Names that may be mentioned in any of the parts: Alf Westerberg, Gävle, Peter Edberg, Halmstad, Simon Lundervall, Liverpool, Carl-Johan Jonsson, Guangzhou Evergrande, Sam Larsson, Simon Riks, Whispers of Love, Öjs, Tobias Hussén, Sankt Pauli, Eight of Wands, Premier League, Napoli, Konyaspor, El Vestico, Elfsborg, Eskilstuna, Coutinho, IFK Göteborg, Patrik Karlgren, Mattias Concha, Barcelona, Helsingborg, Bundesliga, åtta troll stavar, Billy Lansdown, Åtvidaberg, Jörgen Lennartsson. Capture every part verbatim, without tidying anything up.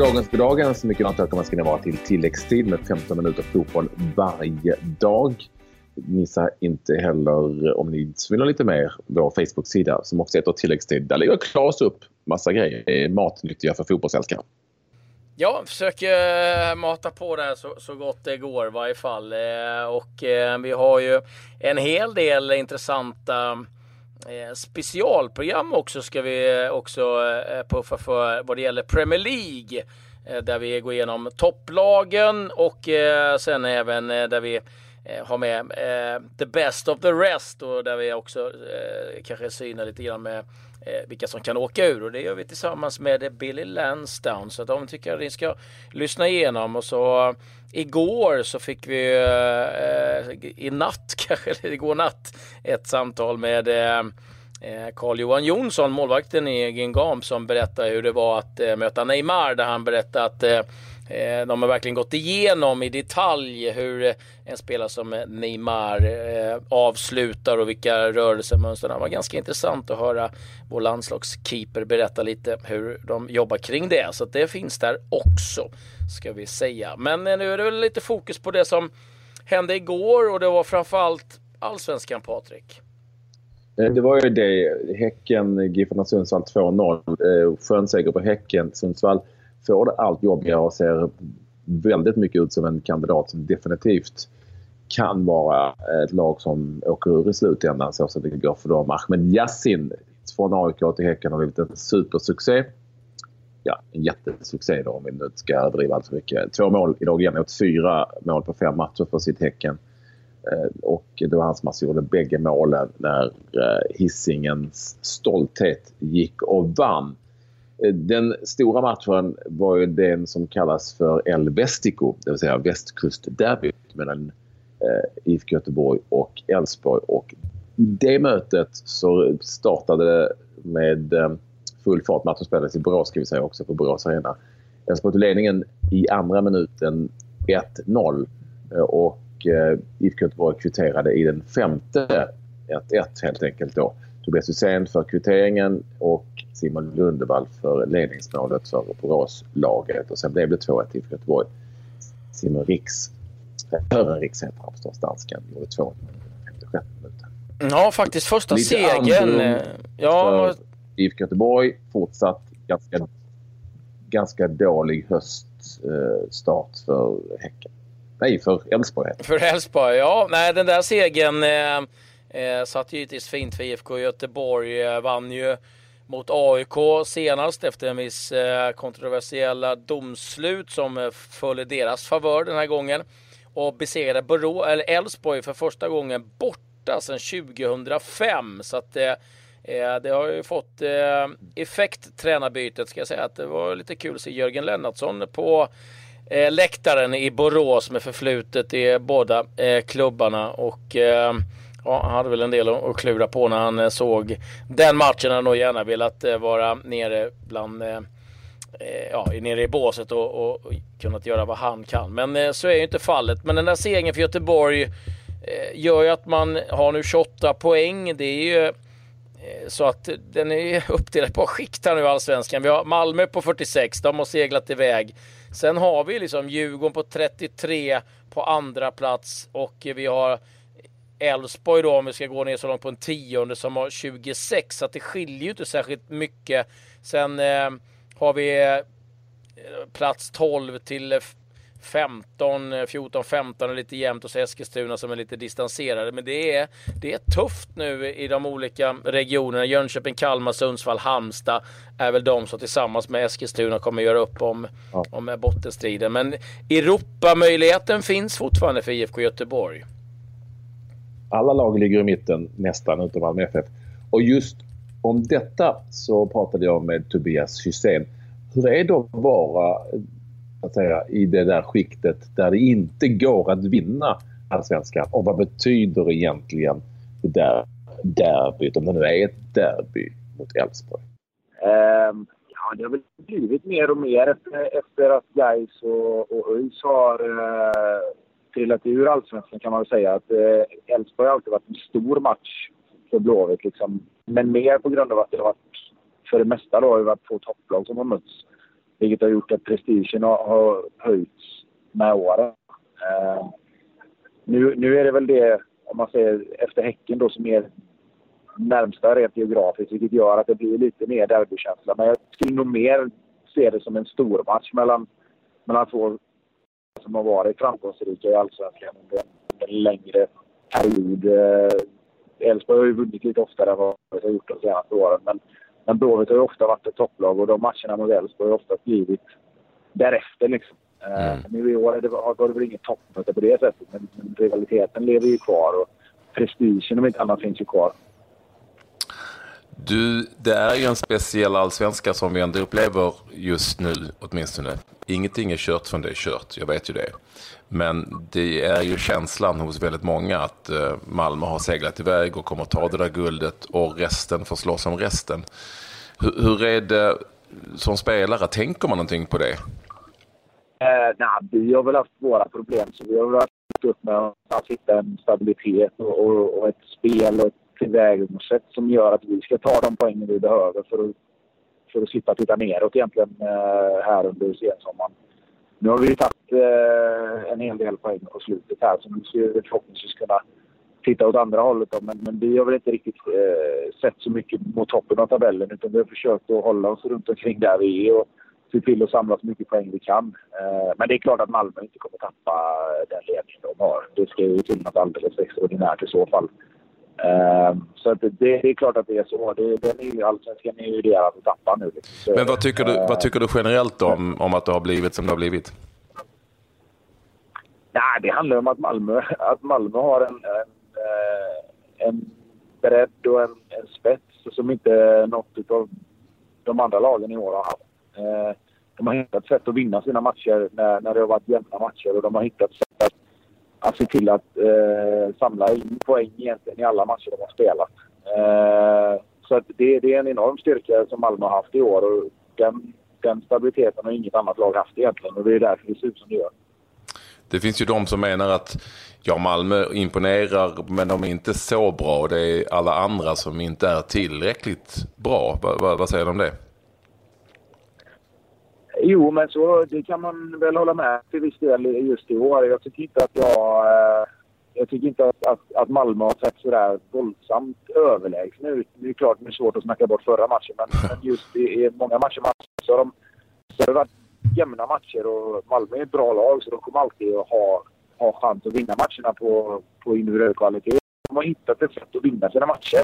Goddagens, goddagens. Mycket varmt välkomna ska ni vara till tilläggstid med femton minuter fotboll varje dag. Missa inte heller, om ni vill ha lite mer, vår Facebook-sida som också heter tilläggstid. Där ligger Klas upp massa grejer, matnyttiga för fotbollsälskare. Ja, försöker mata på det här så, så gott det går i varje fall. Och vi har ju en hel del intressanta specialprogram också, ska vi också puffa för vad det gäller Premier League, där vi går igenom topplagen och sen även där vi har med the best of the rest och där vi också kanske synar lite grann med vilka som kan åka ur, och det gör vi tillsammans med Billy Lansdown, så de tycker att ni ska lyssna igenom. Och så igår så fick vi eh, i natt kanske, eller igår natt, ett samtal med eh, Carl-Johan Jonsson, målvakten i Guingamp, som berättade hur det var att eh, möta Neymar, där han berättade att eh, de har verkligen gått igenom i detalj hur en spelare som Neymar avslutar och vilka rörelsemönster. Det var ganska intressant att höra vår landslagskeeper berätta lite hur de jobbar kring det. Så att det finns där också, ska vi säga. Men nu är det väl lite fokus på det som hände igår, och det var framförallt Allsvenskan, Patrik. Det var ju det. Häcken, Giffarna Sundsvall två noll. Skönseger på Häcken. Sundsvall får det allt jobbigare och ser väldigt mycket ut som en kandidat som definitivt kan vara ett lag som åker ur i slutändan, så att det går för dem. Men Yasin från A I K till Häcken har blivit en supersuccé. Ja, en jättesuccé då, om vi nu ska överdriva allt för mycket. Två mål idag igen, åt fyra mål på fem matcher för sitt Häcken. Och det var han som alltså gjorde bägge målen när Hisingens stolthet gick och vann. Den stora matchen var ju den som kallas för El Vestico, det vill säga västkustderbyt mellan eh, I F K Göteborg och Elfsborg. Och det mötet så startade det med eh, full fart. Matchen spelades i Borås, ska vi säga, också på Borås Arena. Elfsborg tog ledningen i andra minuten ett noll, och eh, I F K Göteborg kvitterade i den femte ett ett helt enkelt då. Tobias Hussén för kvitteringen och Simon Lundervall för ledningsmålet för Borås-laget. Och sen blev det två ett till Göteborg. Simon Riks, Örgryte Riks heter han förstås, danskan, gjorde två femtiosjätte minuten. Ja, faktiskt första lite segern. Ja, I F K Göteborg fortsatt ganska, ganska dålig höststart för Häcken. Nej, för Elfsborg. För Elfsborg, ja. Nej, den där segern Eh... Eh, satt givetvis fint för I F K Göteborg. eh, vann ju mot A I K senast efter en viss eh, kontroversiella domslut som eh, följde deras favör den här gången, och besegrade Borå, eller Elfsborg för första gången borta sedan tjugohundrafem, så att eh, det har ju fått eh, effekt, tränarbytet, ska jag säga. Att det var lite kul att se Jörgen Lennartsson på eh, läktaren i Borås med förflutet i båda eh, klubbarna, och eh, ja, han hade väl en del att klura på när han såg den matchen. Han nog gärna velat vara nere bland, ja, nere i båset och, och, och kunnat göra vad han kan. Men så är ju inte fallet. Men den här segern för Göteborg gör ju att man har nu tjugoåtta poäng. Det är ju så att den är uppdelad på skikt här nu, Allsvenskan. Vi har Malmö på fyrtiosex, de har seglat iväg. Sen har vi liksom Djurgården på trettiotre på andra plats, och vi har Elfsborg då, om vi ska gå ner så långt, på en tionde som har tjugosex, så att det skiljer ju inte särskilt mycket. Sen eh, har vi eh, plats tolv till femton, fjorton, femton och lite jämnt, och så Eskilstuna som är lite distanserade. Men det är, det är tufft nu i de olika regionerna. Jönköping, Kalmar, Sundsvall, Halmstad är väl de som tillsammans med Eskilstuna kommer göra upp om, ja. om bottenstriden. Men Europamöjligheten finns fortfarande för I F K Göteborg. Alla lag ligger i mitten nästan, utom Malmö F F. Och just om detta så pratade jag med Tobias Hussén. Hur är det att vara, att säga, i det där skiktet där det inte går att vinna Allsvenskan? Och vad betyder egentligen det där derbyt, om det nu är ett derby mot Elfsborg? Um, ja, det har väl blivit mer och mer efter, efter att Gais och, och Öjs har Uh... trillat ur Allsvenskan, kan man väl säga. Att eh, Elfsborg har alltid varit en stor match för Blåvitt, liksom. Men mer på grund av att det har varit, för det mesta då, har det varit två topplag som har mötts. vilket har gjort att prestigen har, har höjts med åren. Eh, nu, nu är det väl det, om man säger efter Häcken då, som är närmsta rent geografiskt, vilket gör att det blir lite mer derbykänsla. Men jag skulle nog mer se det som en stor match mellan, mellan två som har varit framgångsrika i Allsvenskan under en längre period. Elfsborg har ju vunnit lite oftare än vad vi har gjort de senaste åren, men, men Blåvitt har ju ofta varit ett topplag och de matcherna mot Elfsborg har ofta blivit därefter liksom. Mm. Uh, nu i år är det, har det väl inget toppmöte på det sättet, men, men rivaliteten lever ju kvar och prestigen om inte annat finns ju kvar. Du, det är ju en speciell allsvenska som vi ändå upplever just nu, åtminstone. Ingenting är kört som det är kört, jag vet ju det. Men det är ju känslan hos väldigt många att Malmö har seglat iväg och kommer ta det där guldet och resten får slåss om resten. Hur, hur är det som spelare? Tänker man någonting på det? Eh, nej, vi har väl haft våra problem. Så vi har väl haft upp med att hitta en stabilitet och, och, och ett spel och tillvägagångssätt som gör att vi ska ta de poängen vi behöver för att, för att slippa titta neråt egentligen här under sensommaren. Nu har vi ju tagit en hel del poäng på slutet här, så nu ska vi förhoppningsvis kunna titta åt andra hållet. Men, men vi har väl inte riktigt sett så mycket mot toppen av tabellen, utan vi har försökt att hålla oss runt omkring där vi är och se till att samla så mycket poäng vi kan. Men det är klart att Malmö inte kommer tappa den ledningen de har. Det ska ju till något alldeles extraordinärt i så fall. Um, så det, det är klart att det är så. Det, den är ju allsvenskan är ju det att tappa nu. Så, men vad tycker, du, uh, vad tycker du generellt om, om att det har blivit som det har blivit? Nej, det handlar om att Malmö, att Malmö har en, en, en bredd och en, en spets som inte något av de andra lagen i år har haft. Uh, de har hittat sätt att vinna sina matcher när, när det har varit jämna matcher, och de har hittat sätt att att se till att eh, samla in poäng egentligen i alla matcher de har spelat. Eh, så att det, det är en enorm styrka som Malmö har haft i år, och den, den stabiliteten har inget annat lag haft egentligen, och det är därför det ser ut som det gör. Det finns ju de som menar att ja, Malmö imponerar men de är inte så bra, det är alla andra som inte är tillräckligt bra. Va, va, vad säger de om det? Jo, men så det kan man väl hålla med till viss del just i år. Jag tycker inte att jag, jag tycker inte att, att, att Malmö har sett sådär våldsamt överlägsen ut. Det är klart att det är svårt att snacka bort förra matchen, men, men just i, i många matcher så har de, så har det varit jämna matcher, och Malmö är ett bra lag så de kommer alltid att ha, ha chans att vinna matcherna på, på individuell kvalitet. De har hittat ett sätt att vinna sina matcher.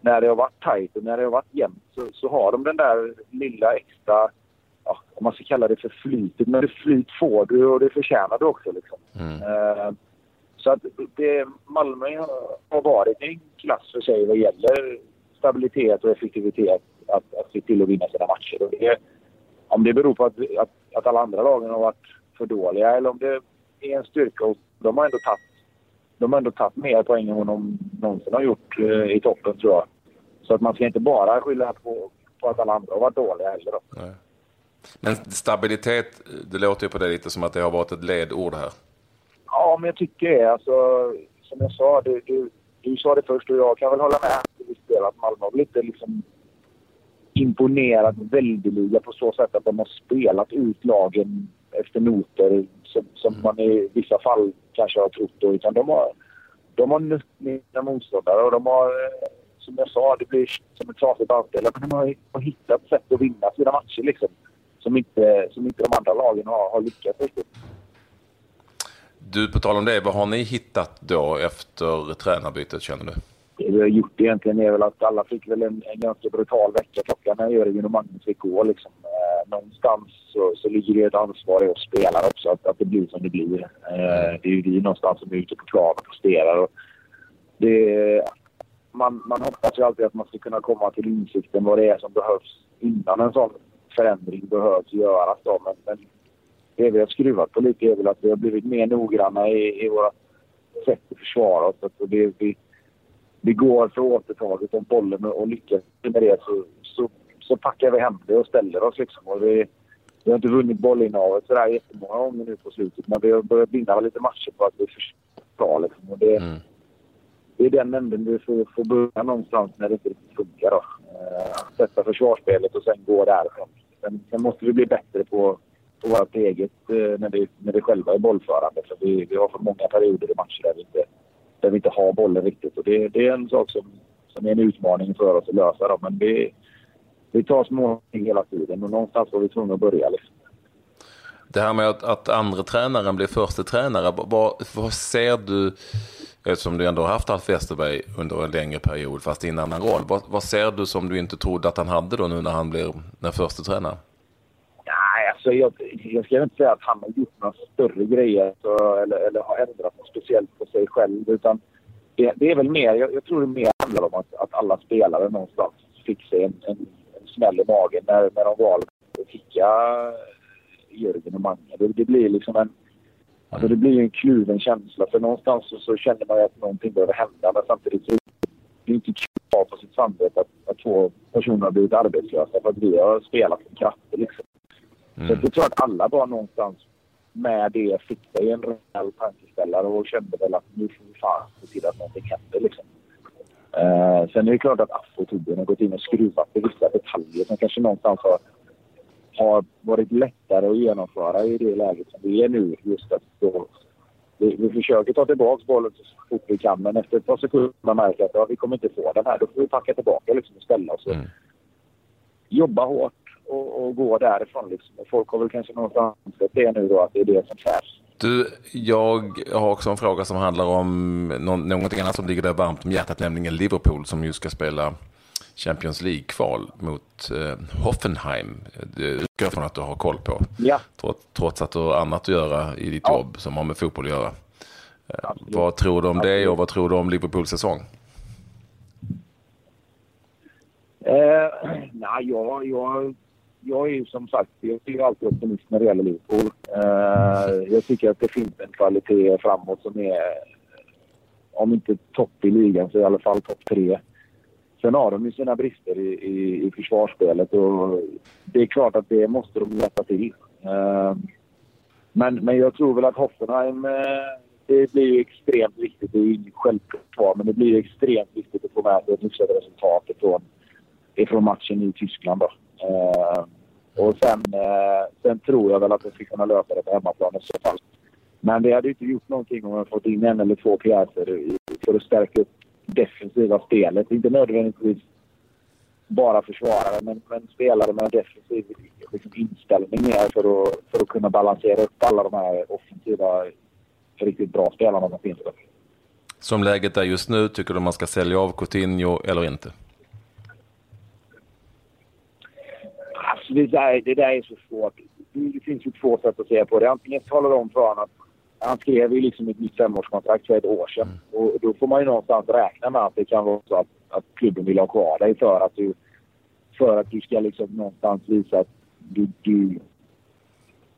När det har varit tajt och när det har varit jämnt så, så har de den där lilla extra, ja, om man ska kalla det för flytet, men det flyt får du och det förtjänar du också liksom. Mm. Uh, så att det, Malmö har varit en klass för sig vad gäller stabilitet och effektivitet att, att se till att vinna sina matcher, och det, om det beror på att, att, att alla andra lagen har varit för dåliga eller om det är en styrka, och de har ändå tagit de har ändå tagit mer poäng än de någonsin har gjort uh, i toppen tror jag, så att man ska inte bara skylla på, på att alla andra har varit dåliga heller då. Nej. Men stabilitet, det låter ju på det lite som att det har varit ett ledord här. Ja, men jag tycker det. Alltså, som jag sa, du, du, du sa det först och jag kan väl hålla med att Malmö har blivit liksom imponerat väldeliga på så sätt att de har spelat ut lagen efter noter som, som mm. man i vissa fall kanske har trott då. Utan de har, de har nött mina motståndare och de har, som jag sa, det blir som ett trasigt anställda. De har hittat sätt att vinna sina matcher liksom. Som inte, som inte de andra lagen har, har lyckats riktigt. Du, på tal om det, vad har ni hittat då efter tränarbytet, känner du? Det vi har gjort egentligen är väl att alla fick väl en, en ganska brutal veckaklocka när Jörgen och Magnus fick gå liksom. Eh, någonstans så, så ligger det ett ansvar i oss spelare också att, att det blir som det blir. Eh, det är ju vi någonstans som är ute på plan och presterar. Och det, man, man hoppas ju alltid att man ska kunna komma till insikten vad det är som behövs innan en sån förändring behövs göras då, men, men det vi har skruvat på lite är väl att vi har blivit mer noggranna i, i våra sätt att försvara oss. Alltså det, vi, vi går för återtaget om bollen och lyckas med det så, så, så packar vi hem det och ställer oss liksom. Och vi, vi har inte vunnit bollinnehavet sådär jättemånga gånger nu på slutet, men vi har börjat vinna lite matcher på att vi försvarar liksom. Och det, mm. det är den änden vi får, får börja någonstans när det inte funkar då. Att sätta försvarsspelet och sen gå därifrån. Sen, sen måste vi bli bättre på, på vårt eget när vi, när vi själva är bollförande. För vi, vi har för många perioder i matcher där vi inte, där vi inte har bollen riktigt. Och det, det är en sak som, som är en utmaning för oss att lösa dem. Men vi, vi tar små ting hela tiden och någonstans var vi tvungna att börja liksom. Det här med att, att andra tränaren blir första tränare, vad, vad ser du, eftersom du ändå har haft Alf Westerberg under en längre period fast i en annan roll, vad, vad ser du som du inte trodde att han hade då nu när han blir den första tränaren? Nej, alltså jag, jag ska inte säga att han har gjort några större grejer så, eller, eller har ändrat något speciellt på sig själv, utan det, det är väl mer, jag, jag tror det mer handlar om att, att alla spelare någonstans fick sig en, en, en smäll i magen när, när de valde att ficka Jörgen och Mange. Det blir liksom en, alltså det blir en kluven känsla, för någonstans så, så känner man att någonting behöver hända, men samtidigt så är det inte kvar på sitt samvete att, att två personer har blivit arbetslösa för att vi har spelat en krafter liksom. Mm. Så jag tror att alla bara någonstans med det fick sig en rejäl tankeställare och kände väl att nu får vi fan se till att någonting händer liksom. Uh, sen är det klart att Afro-tiden har gått in och skruvat på vissa detaljer som kanske någonstans har har varit lättare att genomföra i det läget som vi är nu. Just att då, vi, vi försöker ta tillbaka bollen så fort vi kan, men efter ett par sekunder man märker att ja, vi kommer inte få den här, då får vi packa tillbaka liksom och ställa oss. Mm. Jobba hårt och, och gå därifrån liksom. Och folk har väl kanske någonstans att det nu då, att det är det som krävs. Du, jag har också en fråga som handlar om någon, någonting annat som ligger där varmt om hjärtat, nämligen Liverpool som ju ska spela Champions League-kval mot eh, Hoffenheim. Det utgår från att du har koll på. Ja. Trots, trots att du har annat att göra i ditt ja. jobb som har med fotboll att göra. Eh, vad tror du om Absolut. det och vad tror du om Liverpools säsong? Eh, nej, jag, jag, jag är ju som sagt, jag är ju alltid optimist när det gäller Liverpool. Eh, jag tycker att det finns en kvalitet framåt som är, om inte topp i ligan så i alla fall topp tre. Sen har de ju sina brister i, i, i försvarsspelet och det är klart att det måste de hjälpa till. Uh, men, men jag tror väl att Hoffenheim, uh, det blir ju extremt viktigt, det är ju självklart, men det blir ju extremt viktigt att få med sig ett nytt resultat ifrån, ifrån matchen i Tyskland då. Uh, och sen, uh, sen tror jag väl att de ska kunna lösa det på hemmaplan i så fall. Men det hade ju inte gjort någonting om jag fått in en eller två pjäser för att stärka upp defensiva spelet. Inte nödvändigtvis bara försvarare, men, men spelare med defensiv liksom inställning är för att, för att kunna balansera upp alla de här offensiva riktigt bra spelarna som finns. Som läget är just nu, tycker du man ska sälja av Coutinho eller inte? Alltså det där, det där är så svårt. Det finns ju två sätt att se på det. Antingen talar de om för honom. Han skrev ju liksom ett nytt femårskontrakt för ett år sedan. Mm. Och då får man ju någonstans räkna med att det kan vara så att, att klubben vill ha kvar dig för att du, för att du ska liksom någonstans visa att du, du,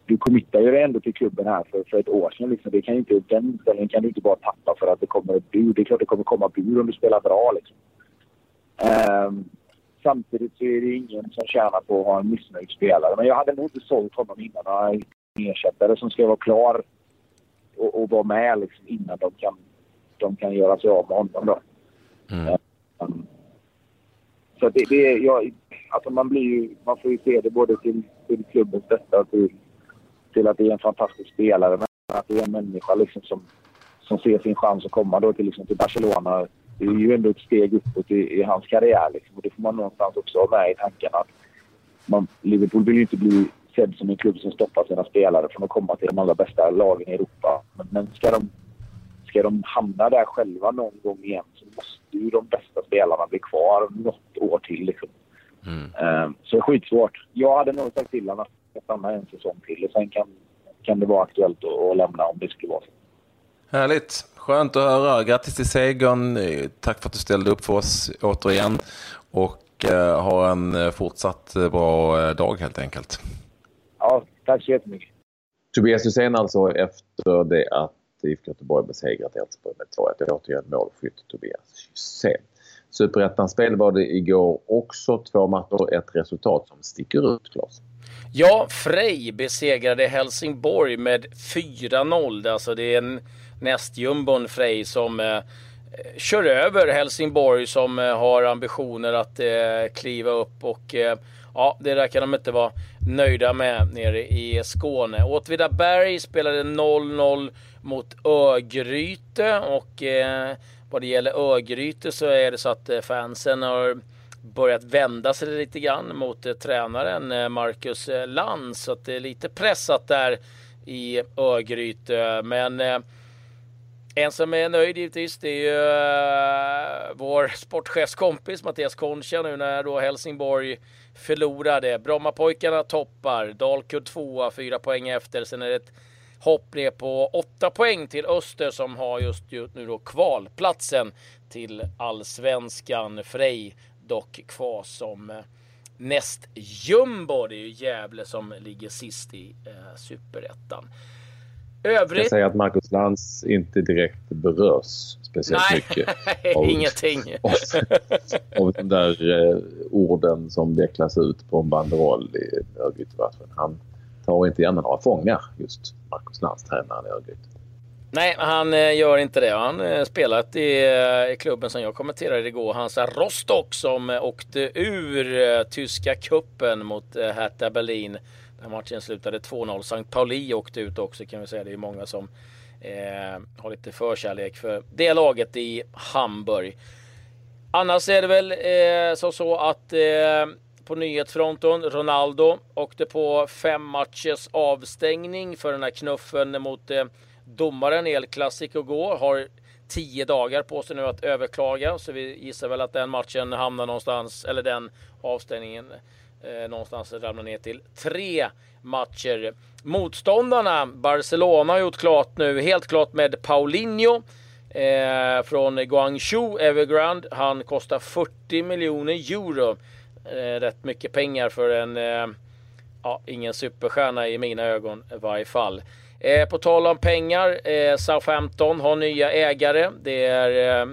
du committar ju ändå till klubben här för, för ett år sedan. Liksom. Det kan ju inte, den ställningen kan du inte bara tappa för att det kommer ett bud. Det är klart det kommer komma bud om du spelar bra liksom. Um, samtidigt så är det ingen som tjänar på att ha en missnöjd spelare. Men jag hade nog inte sålt honom innan några ersättare som ska vara klar Och, och vara med liksom innan de kan, de kan göra sig av med honom då. Mm. Um, så det, det är, ja, alltså man blir ju, man får ju se det både till, till klubbens bästa och till, till att det är en fantastisk spelare, men att det är en människa liksom som, som ser sin chans att komma då till, liksom, till Barcelona. Det är ju ändå ett steg uppåt i, i hans karriär liksom, och det får man någonstans också ha med i tanken att man, Liverpool vill ju inte bli sedd som en klubb som stoppar sina spelare från att komma till de allra bästa lagen i Europa. Men, men ska, de, ska de hamna där själva någon gång igen så måste ju de bästa spelarna bli kvar något år till. Liksom. Mm. Um, så skitsvårt. Jag hade nog sagt till att stanna en säsong till och sen kan, kan det vara aktuellt att, att lämna om det skulle vara så. Härligt. Skönt att höra. Grattis till segern. Tack för att du ställde upp för oss återigen. Och uh, ha en fortsatt bra dag helt enkelt. Ja, tack så jättemycket. Tobias Hussén alltså, efter det att I F K Göteborg besegrat Elfsborg med två ett. Återigen målskytt Tobias Hussén. Superettan-spel var det igår också. Två matcher och ett resultat som sticker ut, Claes. Ja, Frey besegrade Helsingborg med fyra noll. Alltså det är en nästjumbon Frey som eh, kör över Helsingborg som eh, har ambitioner att eh, kliva upp och... Eh, ja, det där kan de inte vara nöjda med nere i Skåne. Åtvidaberg spelade noll noll mot Örgryte, och eh, vad det gäller Örgryte så är det så att fansen har börjat vända sig lite grann mot eh, tränaren Marcus Lantz, så att det är lite pressat där i Örgryte. Men eh, en som är nöjd givetvis, det är ju uh, vår sportchefskompis Mattias Concha, nu när då Helsingborg förlorade. Brommapojkarna toppar, Dalkurd tvåa, fyra poäng efter. Sen är det ett hopp ner på åtta poäng till Öster som har just, just nu då kvalplatsen till Allsvenskan. Frey dock kvar som uh, näst jumbo. Det är ju Gävle som ligger sist i uh, Superettan. Övrigt... Jag säger att Marcus Lantz inte direkt berörs speciellt Nej. mycket av, ingenting. Av, av de där eh, orden som vecklas ut på en banderoll i Örgryte-matchen. Han tar inte gärna några fångar, just Marcus Lantz, tränaren i Örgryte. Nej, han eh, gör inte det. Han eh, spelat i, eh, i klubben som jag kommenterade igår. Hans Rostock som eh, åkte ur eh, tyska kuppen mot eh, Hertha Berlin. Matchen slutade två noll. Sankt Pauli åkte ut också, kan vi säga. Det är många som eh, har lite förkärlek för det laget i Hamburg. Annars är det väl eh, så, så att eh, på nyhetsfronten, Ronaldo åkte på fem matchers avstängning för den här knuffen mot eh, domaren El Clasico igår. Har tio dagar på sig nu att överklaga, så vi gissar väl att den matchen hamnar någonstans, eller den avstängningen någonstans ramlar ner till tre matcher. Motståndarna Barcelona har gjort klart nu, helt klart med Paulinho eh, från Guangzhou Evergrande. Han kostar fyrtio miljoner euro. Eh, rätt mycket pengar för en eh, ja, ingen superstjärna i mina ögon i varje fall. Eh, på tal om pengar, eh, Southampton har nya ägare. Det är eh,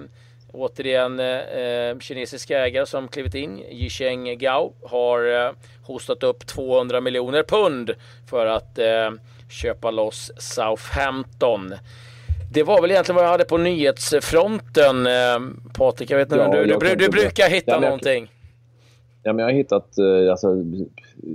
Återigen eh, kinesiska ägare som klivit in. Yisheng Gao har eh, hostat upp tvåhundra miljoner pund för att eh, köpa loss Southampton. Det var väl egentligen vad jag hade på nyhetsfronten. Eh, Patrik, jag vet inte, ja, du, du, du, du brukar hitta ja, men jag, någonting. Ja, men jag har hittat, eh, alltså,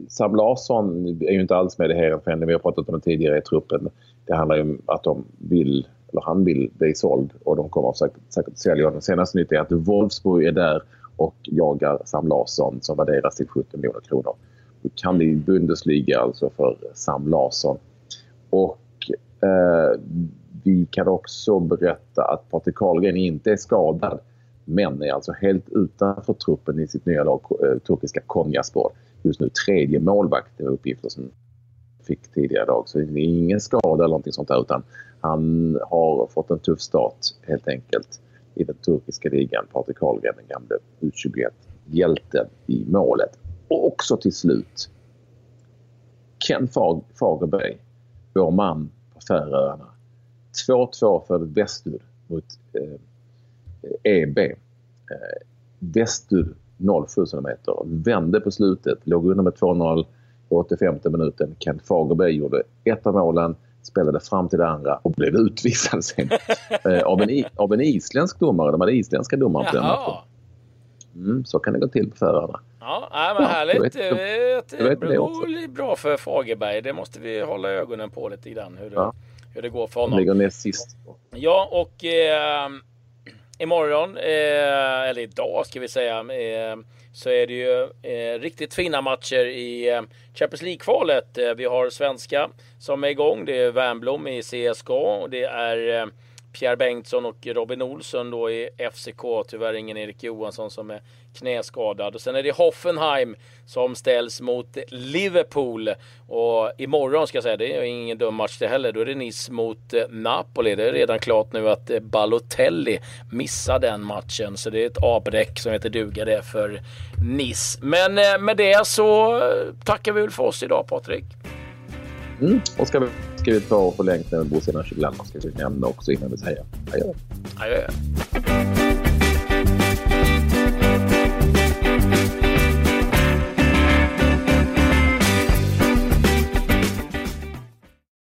Sam Larsson är ju inte alls med i Heerenveen. Vi har pratat om det tidigare i truppen. Det handlar ju om att de vill... eller han vill bli såld, och de kommer säkert, säkert sälja honom. Senaste nytt är att Wolfsburg är där och jagar Sam Larsson som värderas till sjutton miljoner kronor. Då kan det i Bundesliga alltså för Sam Larsson. Och eh, vi kan också berätta att Patrik Karlgren inte är skadad, men är alltså helt utanför truppen i sitt nya lag, eh, turkiska Konyaspor. Just nu tredje målvakt, det var uppgifter som fick tidigare dag. Så det är ingen skada eller någonting sånt där, utan han har fått en tuff start helt enkelt i den turkiska ligan. Patrik Karlgren, den gamle U tjugoett-hjälten i målet. Och också till slut Kent Fagerberg, vår man på Färöarna. två två för Västur mot eh, E B. Eh, Västur noll sju vände på slutet, låg under med två noll på åttiofemte minuten. Kent Fagerberg gjorde ett av målen, spelade fram till det andra och blev utvisad sen eh, av, en, av en isländsk domare. De hade isländska domare på den matchen. Mm, så kan det gå till på Färöarna. Ja, nej, men ja, härligt. Det, det, det, det är bra för Fagerberg. Det måste vi hålla ögonen på lite grann, hur det, ja. hur det går för honom. Han ligger ner sist. Ja, och eh, imorgon, eh, eller idag ska vi säga... Eh, så är det ju eh, riktigt fina matcher i eh, Champions League-kvalet. Eh, vi har svenska som är igång. Det är Wernbloom i C S K A och det är eh, Pierre Bengtsson och Robin Olsson då i F C K. Tyvärr ingen Erik Johansson som är knäskadad. Och sen är det Hoffenheim som ställs mot Liverpool. Och imorgon ska jag säga, det är ingen dum match det heller. Då är det Nice mot Napoli. Det är redan klart nu att Balotelli missar den matchen. Så det är ett avbräck som heter duga det för Nice. Men med det så tackar vi väl för oss idag, Patrik. Mm. Och ska vi, ska vi ta och förlänga med Bosse Nörsjö Glanna, ska vi nämna också innan vi säger adjö. Adjö.